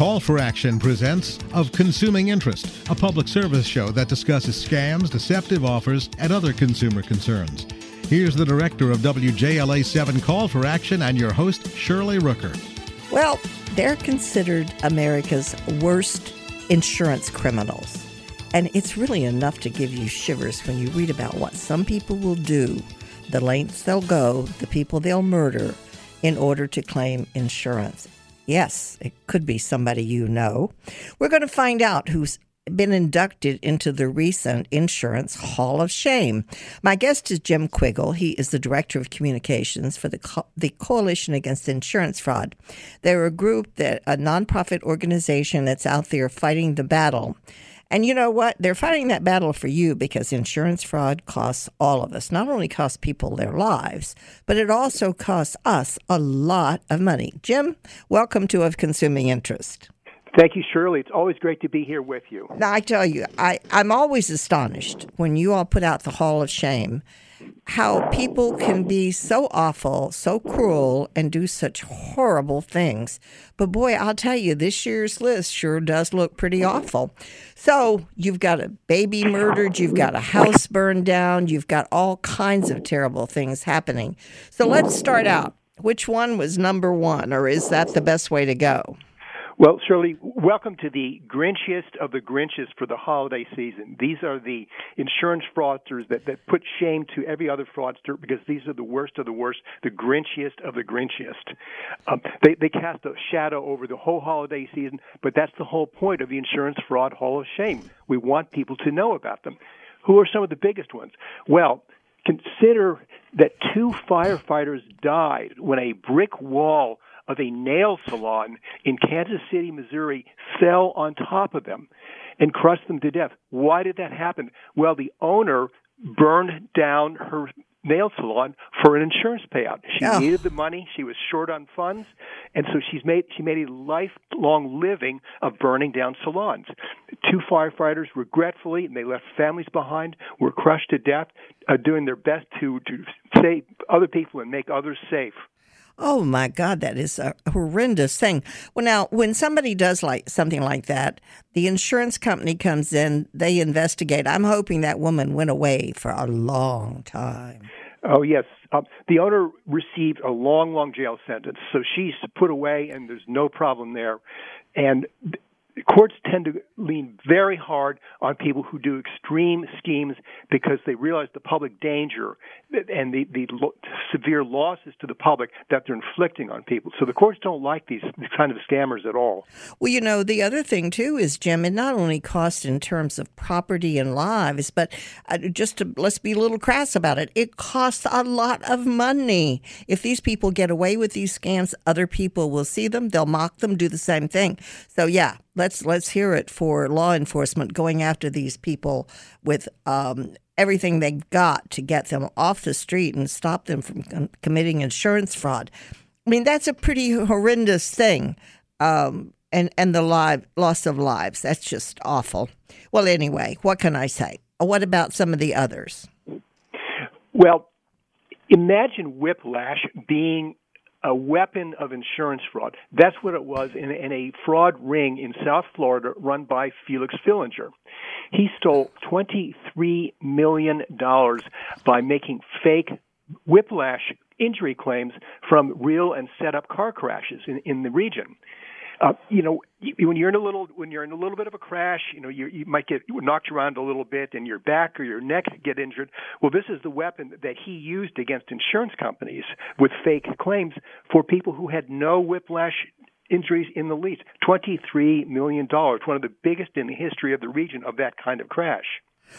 Call for Action presents Of Consuming Interest, a public service show that discusses scams, deceptive offers, and other consumer concerns. Here's the director of WJLA 7 Call for Action and your host, Shirley Rooker. Well, they're considered America's worst insurance criminals. And it's really enough to give you shivers when you read about what some people will do, the lengths they'll go, the people they'll murder in order to claim insurance. Yes, it could be somebody you know. We're going to find out who's been inducted into the recent Insurance Hall of Shame. My guest is Jim Quiggle. He is the Director of Communications for the Coalition Against Insurance Fraud. They're a group, a nonprofit organization that's out there fighting the battle. And you know what? They're fighting that battle for you because insurance fraud costs all of us. Not only costs people their lives, but it also costs us a lot of money. Jim, welcome to Of Consuming Interest. Thank you, Shirley. It's always great to be here with you. Now, I tell you, I'm always astonished when you all put out the Hall of Shame, how people can be so awful, so cruel, and do such horrible things. But boy, I'll tell you, this year's list sure does look pretty awful. So you've got a baby murdered, you've got a house burned down, you've got all kinds of terrible things happening. So let's start out. Which one was number one, or is that the best way to go? Well, Shirley, welcome to the Grinchiest of the Grinches for the holiday season. These are the insurance fraudsters that put shame to every other fraudster because these are the worst of the worst, the Grinchiest of the Grinchiest. They cast a shadow over the whole holiday season, but that's the whole point of the Insurance Fraud Hall of Shame. We want people to know about them. Who are some of the biggest ones? Well, consider that 2 firefighters died when a brick wall of a nail salon in Kansas City, Missouri, fell on top of them and crushed them to death. Why did that happen? Well, the owner burned down her nail salon for an insurance payout. She needed the money. She was short on funds. And so she made a lifelong living of burning down salons. 2 firefighters, regretfully, and they left families behind, were crushed to death, doing their best to save other people and make others safe. Oh, my God, that is a horrendous thing. Well, now, when somebody does something like that, the insurance company comes in, they investigate. I'm hoping that woman went away for a long time. Oh, yes. The owner received a long, long jail sentence, so she's put away, and there's no problem there. And courts tend to lean very hard on people who do extreme schemes because they realize the public danger and the severe losses to the public that they're inflicting on people. So the courts don't like these kind of scammers at all. Well, you know, the other thing, too, is, Jim, it not only costs in terms of property and lives, but let's be a little crass about it. It costs a lot of money. If these people get away with these scams, other people will see them. They'll mock them, do the same thing. So, yeah. Let's hear it for law enforcement going after these people with everything they've got to get them off the street and stop them from committing insurance fraud. I mean, that's a pretty horrendous thing, and the loss of lives. That's just awful. Well, anyway, what can I say? What about some of the others? Well, imagine whiplash being a weapon of insurance fraud. That's what it was in a fraud ring in South Florida run by Felix Fillinger. He stole $23 million by making fake whiplash injury claims from real and set-up car crashes in the region. You know, when you're in a little bit of a crash, you know, you might get knocked around a little bit, and your back or your neck get injured. Well, this is the weapon that he used against insurance companies with fake claims for people who had no whiplash injuries in the least. $23 million, one of the biggest in the history of the region of that kind of crash.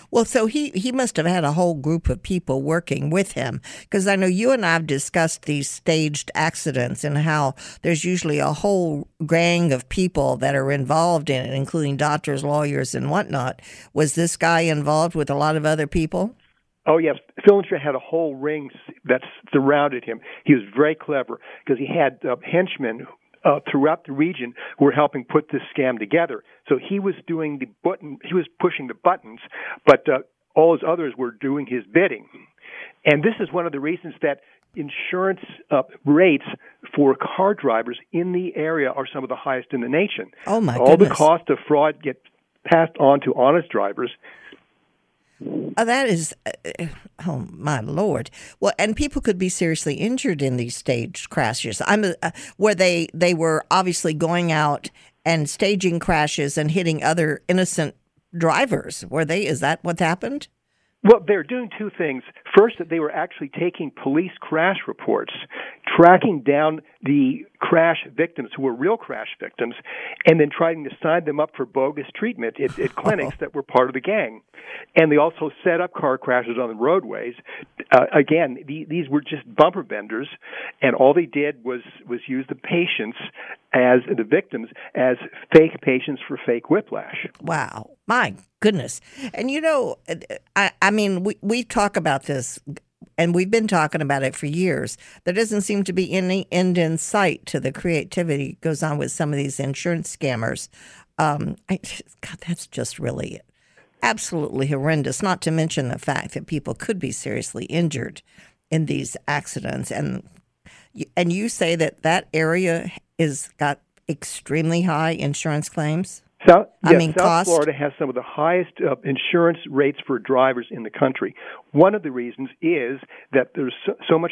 Well, so he must have had a whole group of people working with him, because I know you and I have discussed these staged accidents and how there's usually a whole gang of people that are involved in it, including doctors, lawyers, and whatnot. Was this guy involved with a lot of other people? Oh, yes. Philanstra had a whole ring that surrounded him. He was very clever because he had henchmen throughout the region who were helping put this scam together. So he was doing the button, he was pushing the buttons, but all his others were doing his bidding. And this is one of the reasons that insurance rates for car drivers in the area are some of the highest in the nation. Oh, my goodness. All the cost of fraud gets passed on to honest drivers. Oh, that is, oh, my Lord. Well, and people could be seriously injured in these staged crashes. Where they were obviously going out and staging crashes and hitting other innocent drivers. Were they? Is that what happened? Well, they're doing two things. First, that they were actually taking police crash reports, tracking down the crash victims who were real crash victims, and then trying to sign them up for bogus treatment at clinics that were part of the gang. And they also set up car crashes on the roadways. Again, these were just bumper vendors, and all they did was use the patients as the victims as fake patients for fake whiplash. Wow. My goodness. And, you know, I mean, we talk about this, and we've been talking about it for years. There doesn't seem to be any end in sight to the creativity that goes on with some of these insurance scammers. God, that's just really absolutely horrendous, not to mention the fact that people could be seriously injured in these accidents. And you say that area has got extremely high insurance claims? South Florida has some of the highest insurance rates for drivers in the country. One of the reasons is that there's so much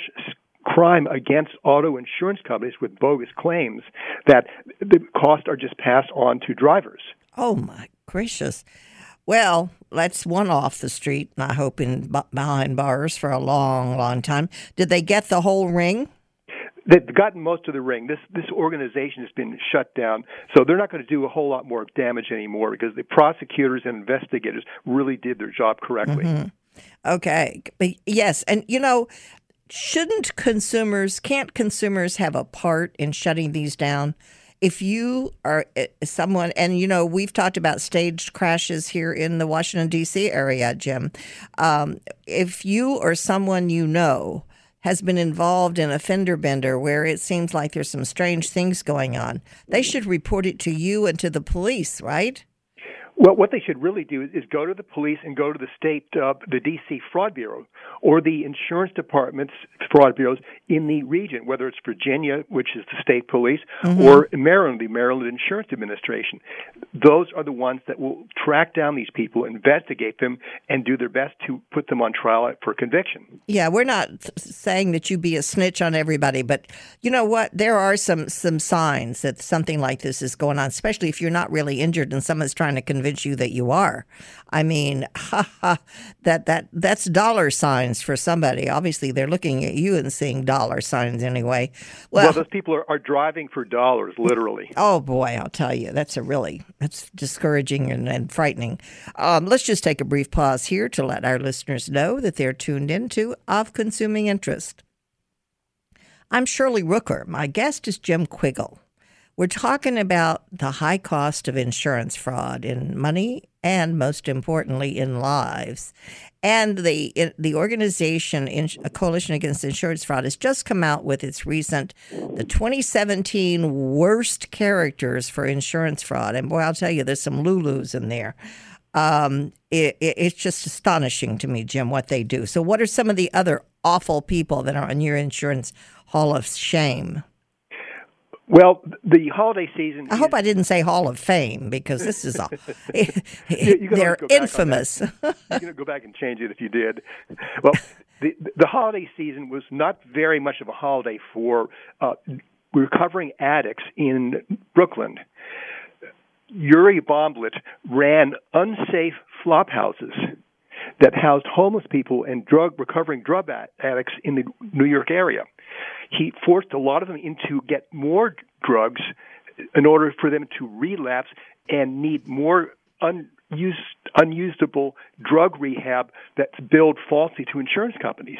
crime against auto insurance companies with bogus claims that the costs are just passed on to drivers. Oh, my gracious. Well, that's one off the street, and I hope behind bars for a long, long time. Did they get the whole ring? They've gotten most of the ring. This organization has been shut down, so they're not going to do a whole lot more damage anymore because the prosecutors and investigators really did their job correctly. Mm-hmm. Okay. Yes, and you know, can't consumers have a part in shutting these down? If you are someone, and you know, we've talked about staged crashes here in the Washington, D.C. area, Jim. If you or someone you know has been involved in a fender bender where it seems like there's some strange things going on, they should report it to you and to the police, right? Well, what they should really do is go to the police and go to the state, the D.C. Fraud Bureau, or the insurance department's fraud bureaus in the region, whether it's Virginia, which is the state police, mm-hmm. or Maryland, the Maryland Insurance Administration. Those are the ones that will track down these people, investigate them, and do their best to put them on trial for conviction. Yeah, we're not saying that you be a snitch on everybody, but you know what? There are some signs that something like this is going on, especially if you're not really injured and someone's trying to convince you that you are. I mean, that's dollar signs for somebody. Obviously, they're looking at you and seeing dollar signs anyway. Well, those people are driving for dollars, literally. Oh, boy, I'll tell you. That's discouraging and frightening. Let's just take a brief pause here to let our listeners know that they're tuned into Of Consuming Interest. I'm Shirley Rooker. My guest is Jim Quiggle. We're talking about the high cost of insurance fraud in money and, most importantly, in lives. And the organization, Coalition Against Insurance Fraud, has just come out with its recent, the 2017 worst characters for insurance fraud. And boy, I'll tell you, there's some Lulus in there. It's just astonishing to me, Jim, what they do. So what are some of the other awful people that are on your insurance hall of shame? Well, the holiday season... I hope I didn't say Hall of Fame, because this is all... They're infamous. You're going to go back and change it if you did. Well, the holiday season was not very much of a holiday for recovering addicts in Brooklyn. Yuri Bomblat ran unsafe flop houses that housed homeless people and recovering drug addicts in the New York area. He forced a lot of them into get more drugs in order for them to relapse and need more unusable drug rehab that's billed falsely to insurance companies.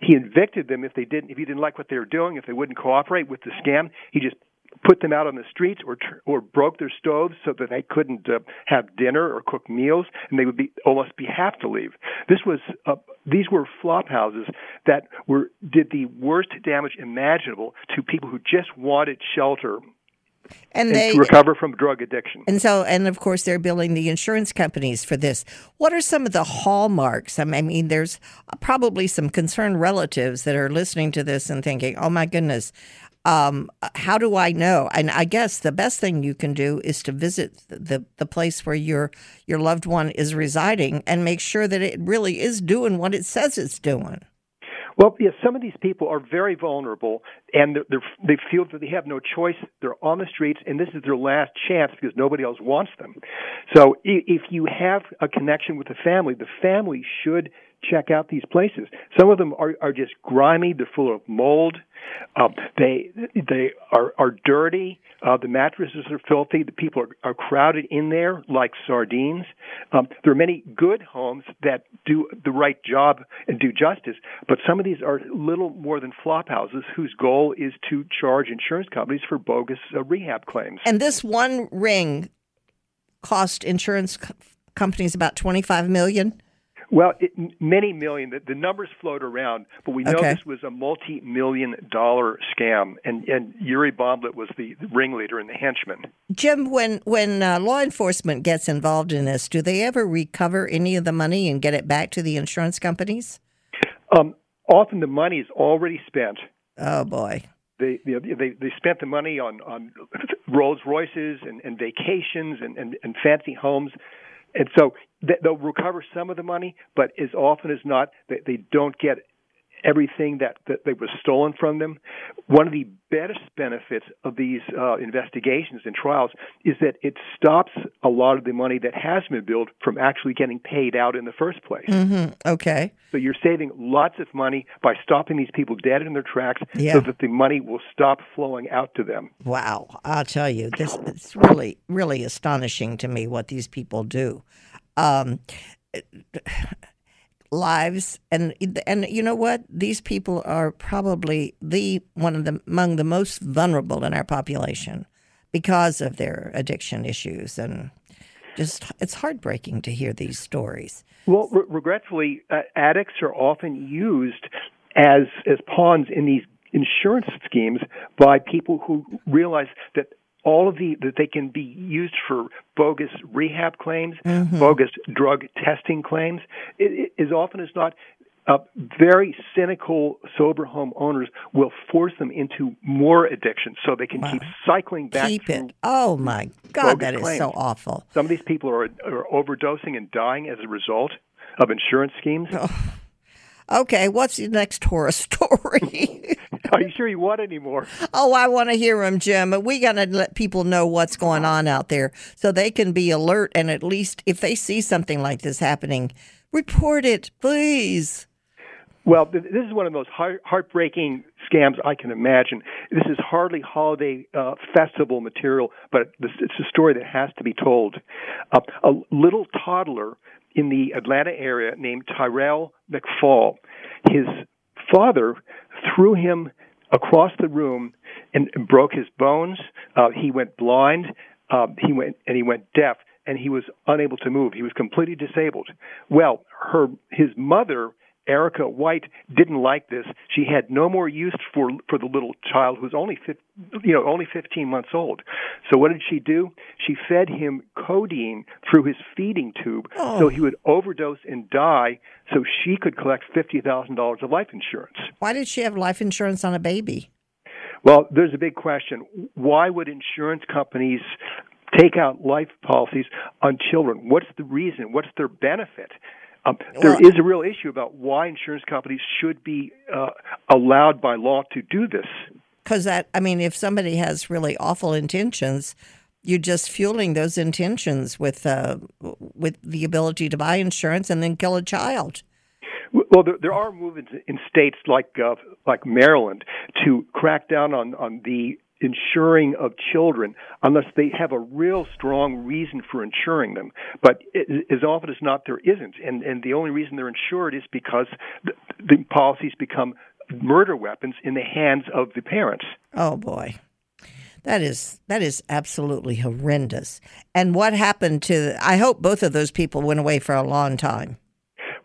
He evicted them if he didn't like what they were doing, if they wouldn't cooperate with the scam. He just put them out on the streets or broke their stoves so that they couldn't have dinner or cook meals, and they would almost have to leave. These were flop houses that did the worst damage imaginable to people who just wanted shelter and to recover from drug addiction. And of course, they're billing the insurance companies for this. What are some of the hallmarks? I mean, there's probably some concerned relatives that are listening to this and thinking, oh, my goodness, How do I know? And I guess the best thing you can do is to visit the place where your loved one is residing and make sure that it really is doing what it says it's doing. Well, yes, some of these people are very vulnerable, and they feel that they have no choice. They're on the streets, and this is their last chance because nobody else wants them. So if you have a connection with the family should check out these places. Some of them are just grimy. They're full of mold. They are dirty. The mattresses are filthy. The people are crowded in there like sardines. There are many good homes that do the right job and do justice, but some of these are little more than flop houses whose goal is to charge insurance companies for bogus rehab claims. And this one ring cost insurance companies about $25 million? Well, many million. The numbers float around, but we know this was a multi-million-dollar scam, and Yuri Bomblat was the ringleader and the henchman. Jim, when law enforcement gets involved in this, do they ever recover any of the money and get it back to the insurance companies? Often the money is already spent. Oh, boy. They spent the money on Rolls Royces and vacations and fancy homes. And so they'll recover some of the money, but as often as not, they don't get everything that was stolen from them. One of the best benefits of these investigations and trials is that it stops a lot of the money that has been billed from actually getting paid out in the first place. Mm-hmm. Okay. So you're saving lots of money by stopping these people dead in their tracks so that the money will stop flowing out to them. Wow. I'll tell you, it's really, really astonishing to me what these people do. Lives and you know what, these people are probably among the most vulnerable in our population because of their addiction issues, and just it's heartbreaking to hear these stories. Well, regretfully, addicts are often used as pawns in these insurance schemes by people who realize that all of that they can be used for bogus rehab claims, bogus drug testing claims. It, as often as not, very cynical, sober homeowners will force them into more addiction so they can keep cycling back. Oh, my God, that is so awful. Some of these people are overdosing and dying as a result of insurance schemes. Oh. Okay, what's the next horror story? Are you sure you want any more? Oh, I want to hear them, Jim. We got to let people know what's going on out there so they can be alert, and at least if they see something like this happening, report it, please. Well, this is one of the most heartbreaking scams I can imagine. This is hardly holiday festival material, but it's a story that has to be told. A little toddler in the Atlanta area named Tyrell McFall, his father threw him across the room and broke his bones. He went blind. He went deaf, and he was unable to move. He was completely disabled. Well, his mother, Erica White, didn't like this. She had no more use for the little child who was only 15 months old. So what did she do? She fed him codeine through his feeding tube so he would overdose and die so she could collect $50,000 of life insurance. Why did she have life insurance on a baby? Well, there's a big question. Why would insurance companies take out life policies on children? What's the reason? What's their benefit? There is a real issue about why insurance companies should be allowed by law to do this. Because if somebody has really awful intentions, you're just fueling those intentions with the ability to buy insurance and then kill a child. Well, there are movements in states like Maryland to crack down on the insuring of children unless they have a real strong reason for insuring them. But as often as not, there isn't. And the only reason they're insured is because the policies become murder weapons in the hands of the parents. Oh, boy. That is absolutely horrendous. And what happened I hope both of those people went away for a long time.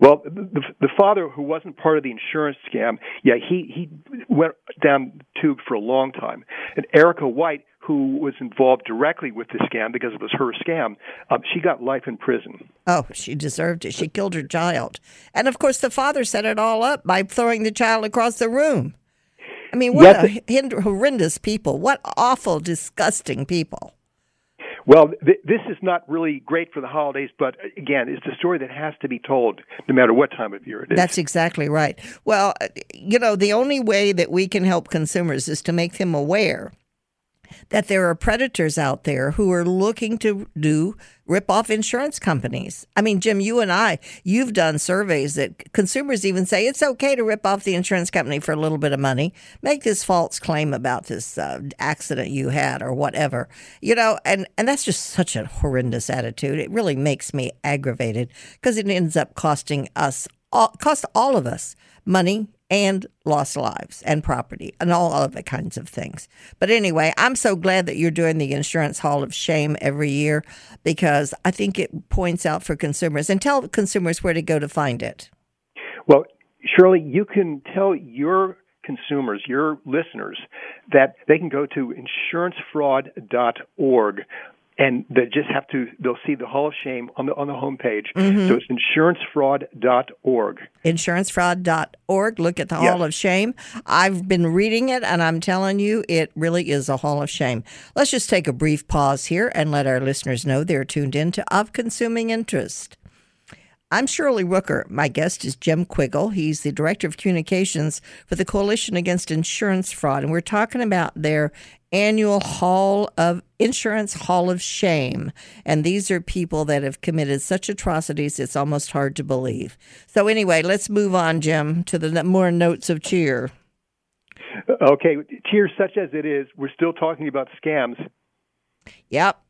Well, the father, who wasn't part of the insurance scam, he went down the tube for a long time. And Erica White, who was involved directly with the scam because it was her scam, she got life in prison. Oh, she deserved it. She killed her child. And, of course, the father set it all up by throwing the child across the room. I mean, what horrendous people. What awful, disgusting people. Well, this is not really great for the holidays, but again, it's the story that has to be told no matter what time of year it is. That's exactly right. Well, you know, the only way that we can help consumers is to make them aware that there are predators out there who are looking to rip off insurance companies. I mean, Jim, you and I, you've done surveys that consumers even say it's okay to rip off the insurance company for a little bit of money, make this false claim about this accident you had or whatever, you know, and that's just such a horrendous attitude. It really makes me aggravated because it ends up cost all of us money and lost lives and property and all other kinds of things. But anyway, I'm so glad that you're doing the Insurance Hall of Shame every year because I think it points out for consumers. And tell consumers where to go to find it. Well, Shirley, you can tell your consumers, your listeners, that they can go to insurancefraud.org. And they just have to, they'll see the Hall of Shame on the homepage. Mm-hmm. So it's insurancefraud.org. Insurancefraud.org. Look at the Hall of Shame. I've been reading it, and I'm telling you, it really is a Hall of Shame. Let's just take a brief pause here and let our listeners know they're tuned in to Of Consuming Interest. I'm Shirley Rooker. My guest is Jim Quiggle. He's the Director of Communications for the Coalition Against Insurance Fraud, and we're talking about their annual Insurance Hall of Shame. And these are people that have committed such atrocities, it's almost hard to believe. So anyway, let's move on, Jim, to the more notes of cheer. Okay, cheer such as it is, we're still talking about scams. Yep.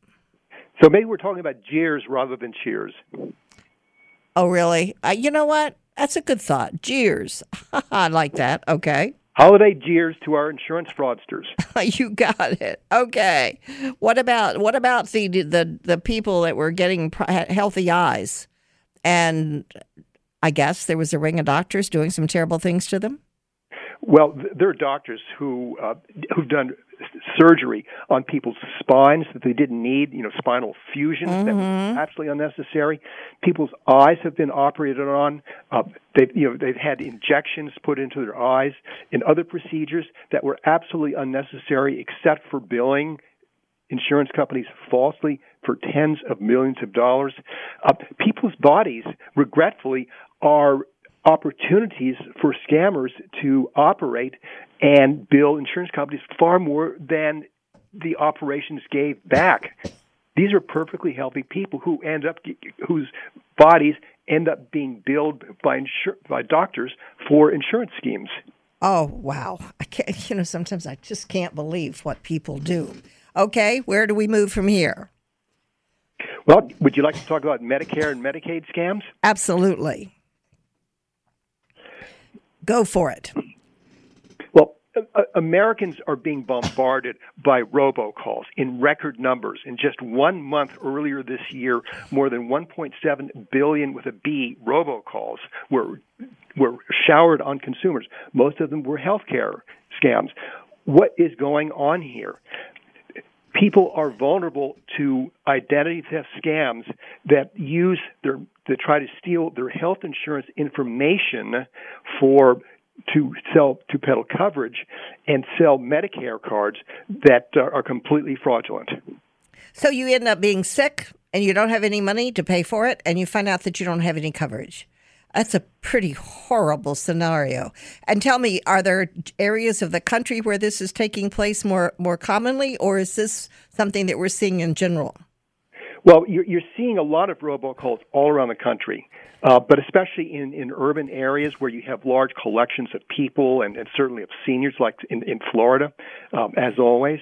So maybe we're talking about jeers rather than cheers. Oh, really? You know what? That's a good thought. Jeers. I like that. Okay. Holiday jeers to our insurance fraudsters. You got it. Okay. What about the people that were getting healthy eyes, and I guess there was a ring of doctors doing some terrible things to them? Well, there are doctors who've done surgery on people's spines that they didn't need, you know, spinal fusions that was absolutely unnecessary. People's eyes have been operated on. They've had injections put into their eyes and other procedures that were absolutely unnecessary except for billing insurance companies falsely for tens of millions of dollars. People's bodies, regretfully, are opportunities for scammers to operate and bill insurance companies far more than the operations gave back. These are perfectly healthy people whose bodies end up being billed by doctors for insurance schemes. Oh, wow. I can't, sometimes I just can't believe what people do. Okay, where do we move from here? Well, would you like to talk about Medicare and Medicaid scams? Absolutely. Go for it. Well, Americans are being bombarded by robocalls in record numbers. In just 1 month earlier this year, more than 1.7 billion with a B robocalls were showered on consumers. Most of them were healthcare scams. What is going on here? People are vulnerable to identity theft scams that try to steal their health insurance information to peddle coverage and sell Medicare cards that are completely fraudulent. So you end up being sick and you don't have any money to pay for it, and you find out that you don't have any coverage. That's a pretty horrible scenario. And tell me, are there areas of the country where this is taking place more commonly, or is this something that we're seeing in general? Well, you're seeing a lot of robocalls all around the country, but especially in urban areas where you have large collections of people and certainly of seniors, like in Florida, as always.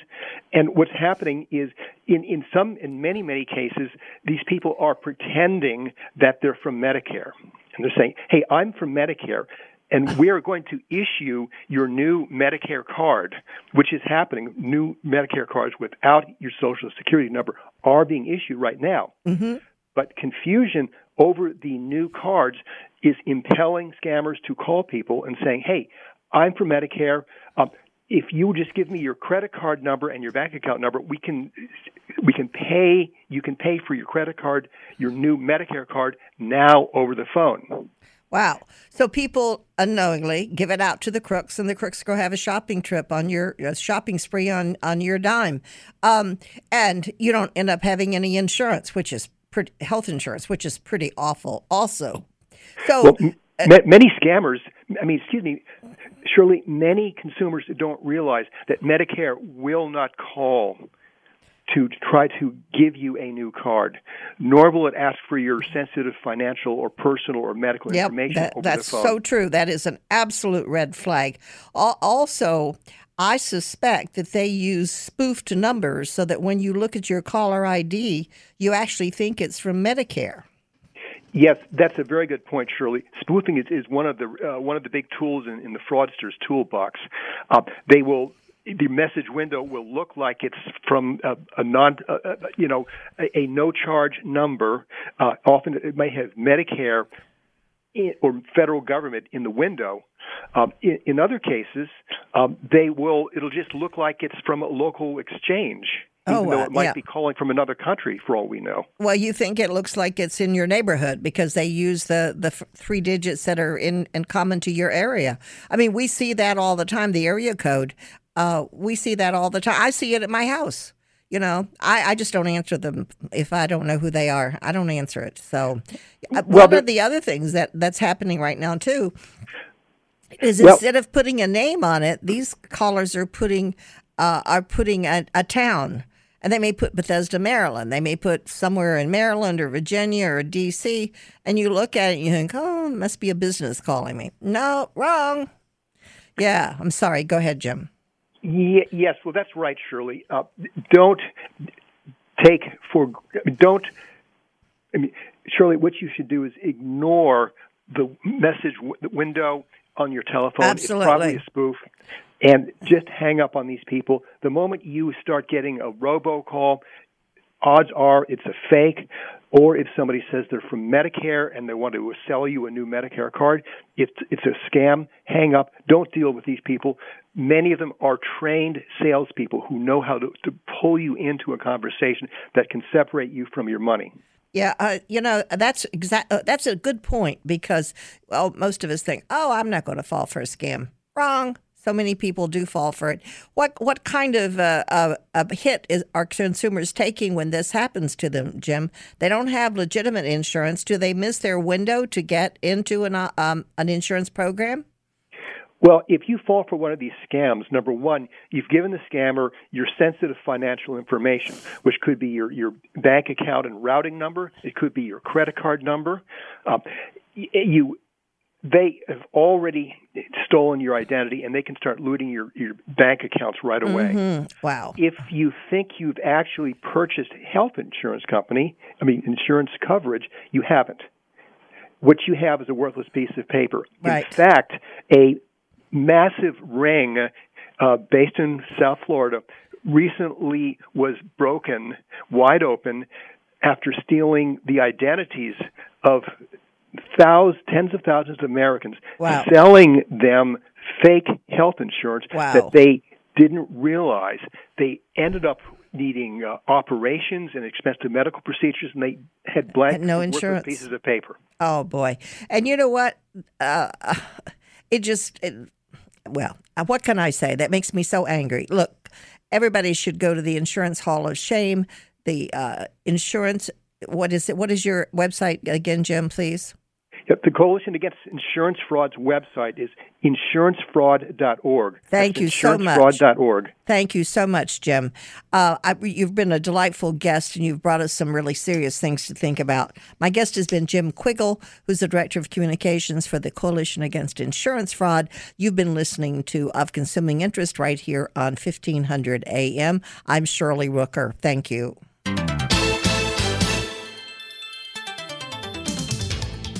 And what's happening is in many cases, these people are pretending that they're from Medicare. And they're saying, hey, I'm from Medicare, and we are going to issue your new Medicare card, which is happening. New Medicare cards without your Social Security number are being issued right now. Mm-hmm. But confusion over the new cards is impelling scammers to call people and saying, hey, I'm from Medicare. If you just give me your credit card number and your bank account number, you can pay for your credit card, your new Medicare card, now over the phone. Wow. So people unknowingly give it out to the crooks, and the crooks go have a shopping trip on your shopping spree on your dime. And you don't end up having any insurance, which is pretty, health insurance, which is pretty awful also. So well, many scammers, I mean, excuse me, Shirley, many consumers don't realize that Medicare will not call to try to give you a new card, nor will it ask for your sensitive financial or personal or medical information over the phone. That's so true. That is an absolute red flag. Also, I suspect that they use spoofed numbers so that when you look at your caller ID, you actually think it's from Medicare. Yes, that's a very good point, Shirley. Spoofing is one of the big tools in the fraudster's toolbox. They will. The message window will look like it's from a no-charge number. Often it may have Medicare or federal government in the window. In other cases, it'll just look like it's from a local exchange, even though it might be calling from another country for all we know. Well, you think it looks like it's in your neighborhood because they use the three digits that are in common to your area. I mean, we see that all the time, the area code. We see that all the time. I see it at my house. You know, I just don't answer them if I don't know who they are. I don't answer it. So one of the other things that's happening right now, too, is instead of putting a name on it, these callers are putting a town. And they may put Bethesda, Maryland. They may put somewhere in Maryland or Virginia or D.C. And you look at it and you think, oh, it must be a business calling me. No, wrong. Yeah, I'm sorry. Go ahead, Jim. Yes, well, that's right, Shirley. Shirley, what you should do is ignore the message window on your telephone. Absolutely. It's probably a spoof. And just hang up on these people. The moment you start getting a robocall, odds are it's a fake, or if somebody says they're from Medicare and they want to sell you a new Medicare card, it's a scam. Hang up. Don't deal with these people. Many of them are trained salespeople who know how to pull you into a conversation that can separate you from your money. Yeah, that's a good point because most of us think, I'm not going to fall for a scam. Wrong. So many people do fall for it. What kind of a hit are consumers taking when this happens to them, Jim? They don't have legitimate insurance. Do they miss their window to get into an insurance program? Well, if you fall for one of these scams, number one, you've given the scammer your sensitive financial information, which could be your bank account and routing number. It could be your credit card number. They have already stolen your identity, and they can start looting your bank accounts right away. Mm-hmm. Wow. If you think you've actually purchased insurance coverage, you haven't. What you have is a worthless piece of paper. Right. In fact, a massive ring based in South Florida recently was broken wide open after stealing the identities of tens of thousands of Americans, selling them fake health insurance that they didn't realize. They ended up needing operations and expensive medical procedures, and they had no insurance pieces of paper. Oh, boy. And you know what? What can I say? That makes me so angry. Look, everybody should go to the Insurance Hall of Shame, the insurance. What is it? What is your website again, Jim, please? Yep, the Coalition Against Insurance Fraud's website is insurancefraud.org. Thank you so much. Insurancefraud.org. Thank you so much, Jim. You've been a delightful guest, and you've brought us some really serious things to think about. My guest has been Jim Quiggle, who's the Director of Communications for the Coalition Against Insurance Fraud. You've been listening to Of Consuming Interest right here on 1500 AM. I'm Shirley Rooker. Thank you.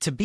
To be